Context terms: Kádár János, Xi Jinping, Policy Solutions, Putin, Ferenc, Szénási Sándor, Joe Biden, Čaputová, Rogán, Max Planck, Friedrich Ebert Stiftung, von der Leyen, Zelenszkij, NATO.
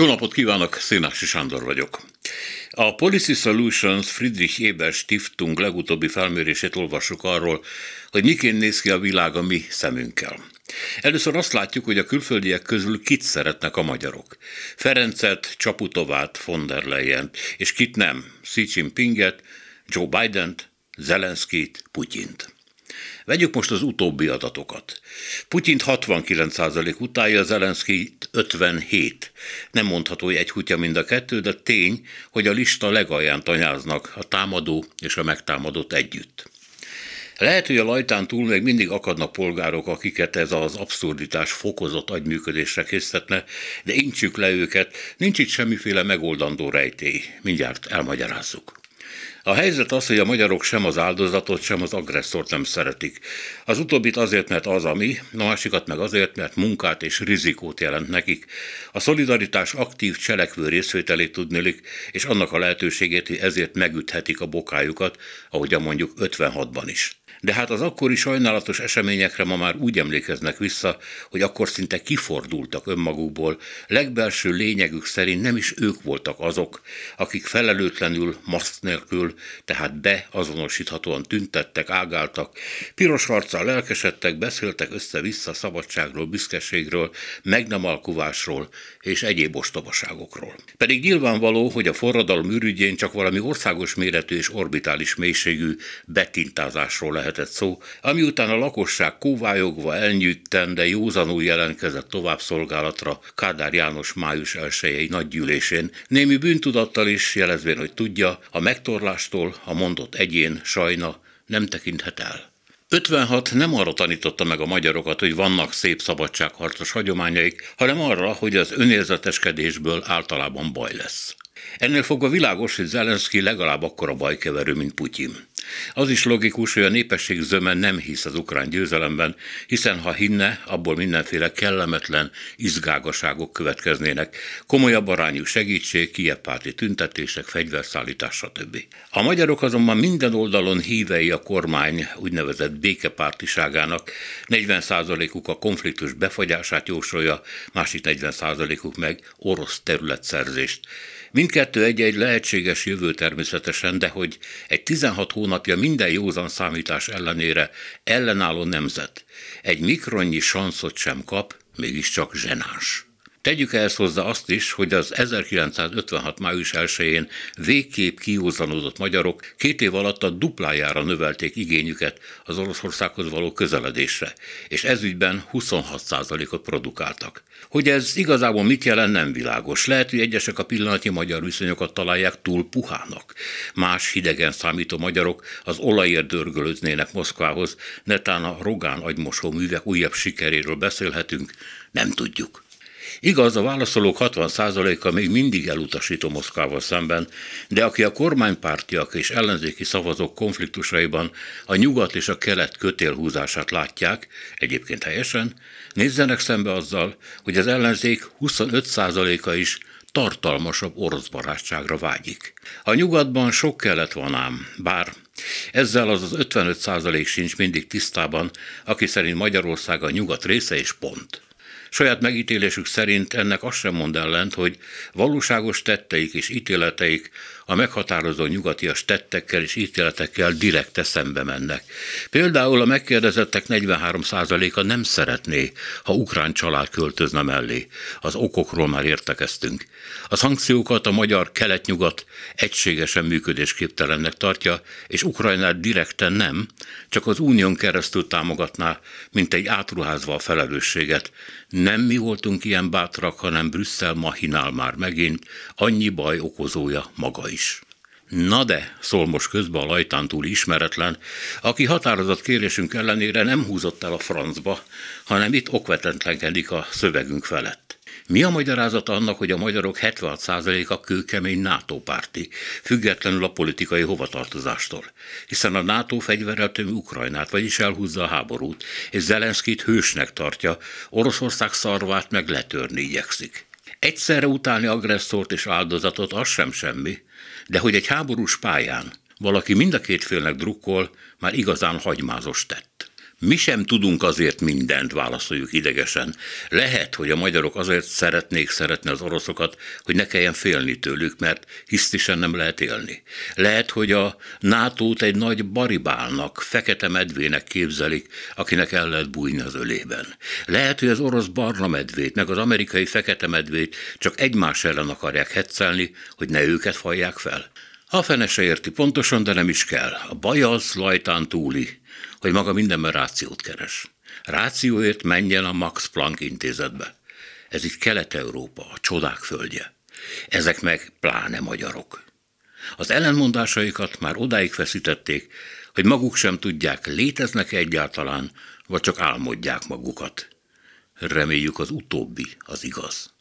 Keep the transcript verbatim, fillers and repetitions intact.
Jó napot kívánok, Szénási Sándor vagyok. A Policy Solutions Friedrich Ebert Stiftung legutóbbi felmérését olvassuk arról, hogy miként néz ki a világ a mi szemünkkel. Először azt látjuk, hogy a külföldiek közül kit szeretnek a magyarok. Ferencet, Csaputovát, von der Leyent, és kit nem, Xi Jinpinget, Joe Bident, Zelenszkijt, Putyint. Vegyük most az utóbbi adatokat. Putyint hatvankilenc százalék utálja, Zelenszkijt ötvenhét százalék. Nem mondható, hogy egy kutya mind a kettő, de tény, hogy a lista legalján tanyáznak a támadó és a megtámadott együtt. Lehet, hogy a lajtán túl még mindig akadnak polgárok, akiket ez az abszurditás fokozott agyműködésre késztetne, de intsük le őket, nincs itt semmiféle megoldandó rejtély. Mindjárt elmagyarázzuk. A helyzet az, hogy a magyarok sem az áldozatot, sem az agresszort nem szeretik. Az utóbbit azért, mert az, ami, a másikat meg azért, mert munkát és rizikót jelent nekik. A szolidaritás aktív cselekvő részvételét tudnilik, és annak a lehetőségét, hogy ezért megüthetik a bokájukat, ahogyan mondjuk ötvenhatban is. De hát az akkori sajnálatos eseményekre ma már úgy emlékeznek vissza, hogy akkor szinte kifordultak önmagukból, legbelső lényegük szerint nem is ők voltak azok, akik felelőtlenül, maszk nélkül, tehát beazonosíthatóan tüntettek, ágáltak, piros arccal lelkesedtek, beszéltek össze-vissza szabadságról, büszkeségről, meg nem alkuvásról és egyéb ostobaságokról. Pedig nyilvánvaló, hogy a forradalom ürügyén csak valami országos méretű és orbitális mélységű betintázásról lehet szó, ami után a lakosság kóvályogva, elnyűtten, de józanul jelentkezett továbbszolgálatra Kádár János május elsejei nagygyűlésén, némi bűntudattal is jelezvén, hogy tudja, a megtorlástól a mondott egyén sajna nem tekinthet el. ötvenhat nem arra tanította meg a magyarokat, hogy vannak szép szabadságharcos hagyományaik, hanem arra, hogy az önérzeteskedésből általában baj lesz. Ennél fogva világos, hogy Zelenszkij legalább akkora bajkeverő, mint Putyin. Az is logikus, hogy a népesség zöme nem hisz az ukrán győzelemben, hiszen ha hinne, abból mindenféle kellemetlen izgágaságok következnének, komolyabb arányú segítség, kijevpárti tüntetések, fegyverszállítás, stb. A magyarok azonban minden oldalon hívei a kormány úgynevezett békepártiságának, negyven százalékuk a konfliktus befagyását jósolja, másik negyven százalékuk meg orosz területszerzést. Mindkettő egy-egy lehetséges jövő természetesen, de hogy egy tizenhat hónapja minden józan számítás ellenére ellenálló nemzet egy mikronnyi sanszot sem kap, mégiscsak zsenáns. Tegyük ehhez hozzá azt is, hogy az ezerkilencszázötvenhat május elsején végképp kiózanodott magyarok két év alatt a duplájára növelték igényüket az Oroszországhoz való közeledésre, és ezügyben huszonhat százalékot produkáltak. Hogy ez igazából mit jelent, nem világos. Lehet, hogy egyesek a pillanatnyi magyar viszonyokat találják túl puhának. Más hidegen számító magyarok az olajért dörgölődnének Moszkvához, netán a Rogán agymosó művek újabb sikeréről beszélhetünk, nem tudjuk. Igaz, a válaszolók hatvan százaléka még mindig elutasító Moszkvával szemben, de aki a kormánypártiak és ellenzéki szavazók konfliktusaiban a nyugat és a kelet kötélhúzását látják, egyébként helyesen, nézzenek szembe azzal, hogy az ellenzék huszonöt százaléka is tartalmasabb orosz barátságra vágyik. A nyugatban sok kelet van ám, bár ezzel az az ötvenöt százalék sincs mindig tisztában, aki szerint Magyarország a nyugat része és pont. Saját megítélésük szerint ennek azt sem mond ellent, hogy valóságos tetteik és ítéleteik a meghatározó nyugatias tettekkel és ítéletekkel direkt szembe mennek. Például a megkérdezettek negyvenhárom százaléka nem szeretné, ha ukrán család költözne mellé. Az okokról már értekeztünk. A szankciókat a magyar kelet-nyugat egységesen működésképtelennek tartja, és Ukrajnát direkten nem, csak az unión keresztül támogatná, mint egy átruházva a felelősséget. Nem mi voltunk ilyen bátrak, hanem Brüsszel machinál már megint, annyi baj okozója maga is. Na de, szól most közben a lajtán túli ismeretlen, aki határozott kérésünk ellenére nem húzott el a francba, hanem itt okvetetlenkedik a szövegünk felett. Mi a magyarázat annak, hogy a magyarok hetvenhat százaléka kőkemény NATO-párti, függetlenül a politikai hovatartozástól? Hiszen a NATO fegyverrel tömi Ukrajnát, vagyis elhúzza a háborút, és Zelenszkijt hősnek tartja, Oroszország szarvát meg letörni igyekszik. Egyszerre utálni agresszort és áldozatot, az sem semmi, de hogy egy háborús pályán valaki mind a két félnek drukkol, már igazán hagymázos tett. Mi sem tudunk azért mindent, válaszoljuk idegesen. Lehet, hogy a magyarok azért szeretnék szeretni az oroszokat, hogy ne kelljen félni tőlük, mert hisztisen nem lehet élni. Lehet, hogy a nátót egy nagy baribálnak, fekete medvének képzelik, akinek el lehet bújni az ölében. Lehet, hogy az orosz barna medvét, meg az amerikai fekete medvét csak egymás ellen akarják heccelni, hogy ne őket fajják fel. A fene se érti pontosan, de nem is kell. A baj az lajtán túli, hogy maga mindenben rációt keres. Rációért menjen a Max Planck intézetbe. Ez itt Kelet-Európa, a csodák földje. Ezek meg pláne magyarok. Az ellenmondásaikat már odáig feszítették, hogy maguk sem tudják, léteznek-e egyáltalán, vagy csak álmodják magukat. Reméljük, az utóbbi az igaz.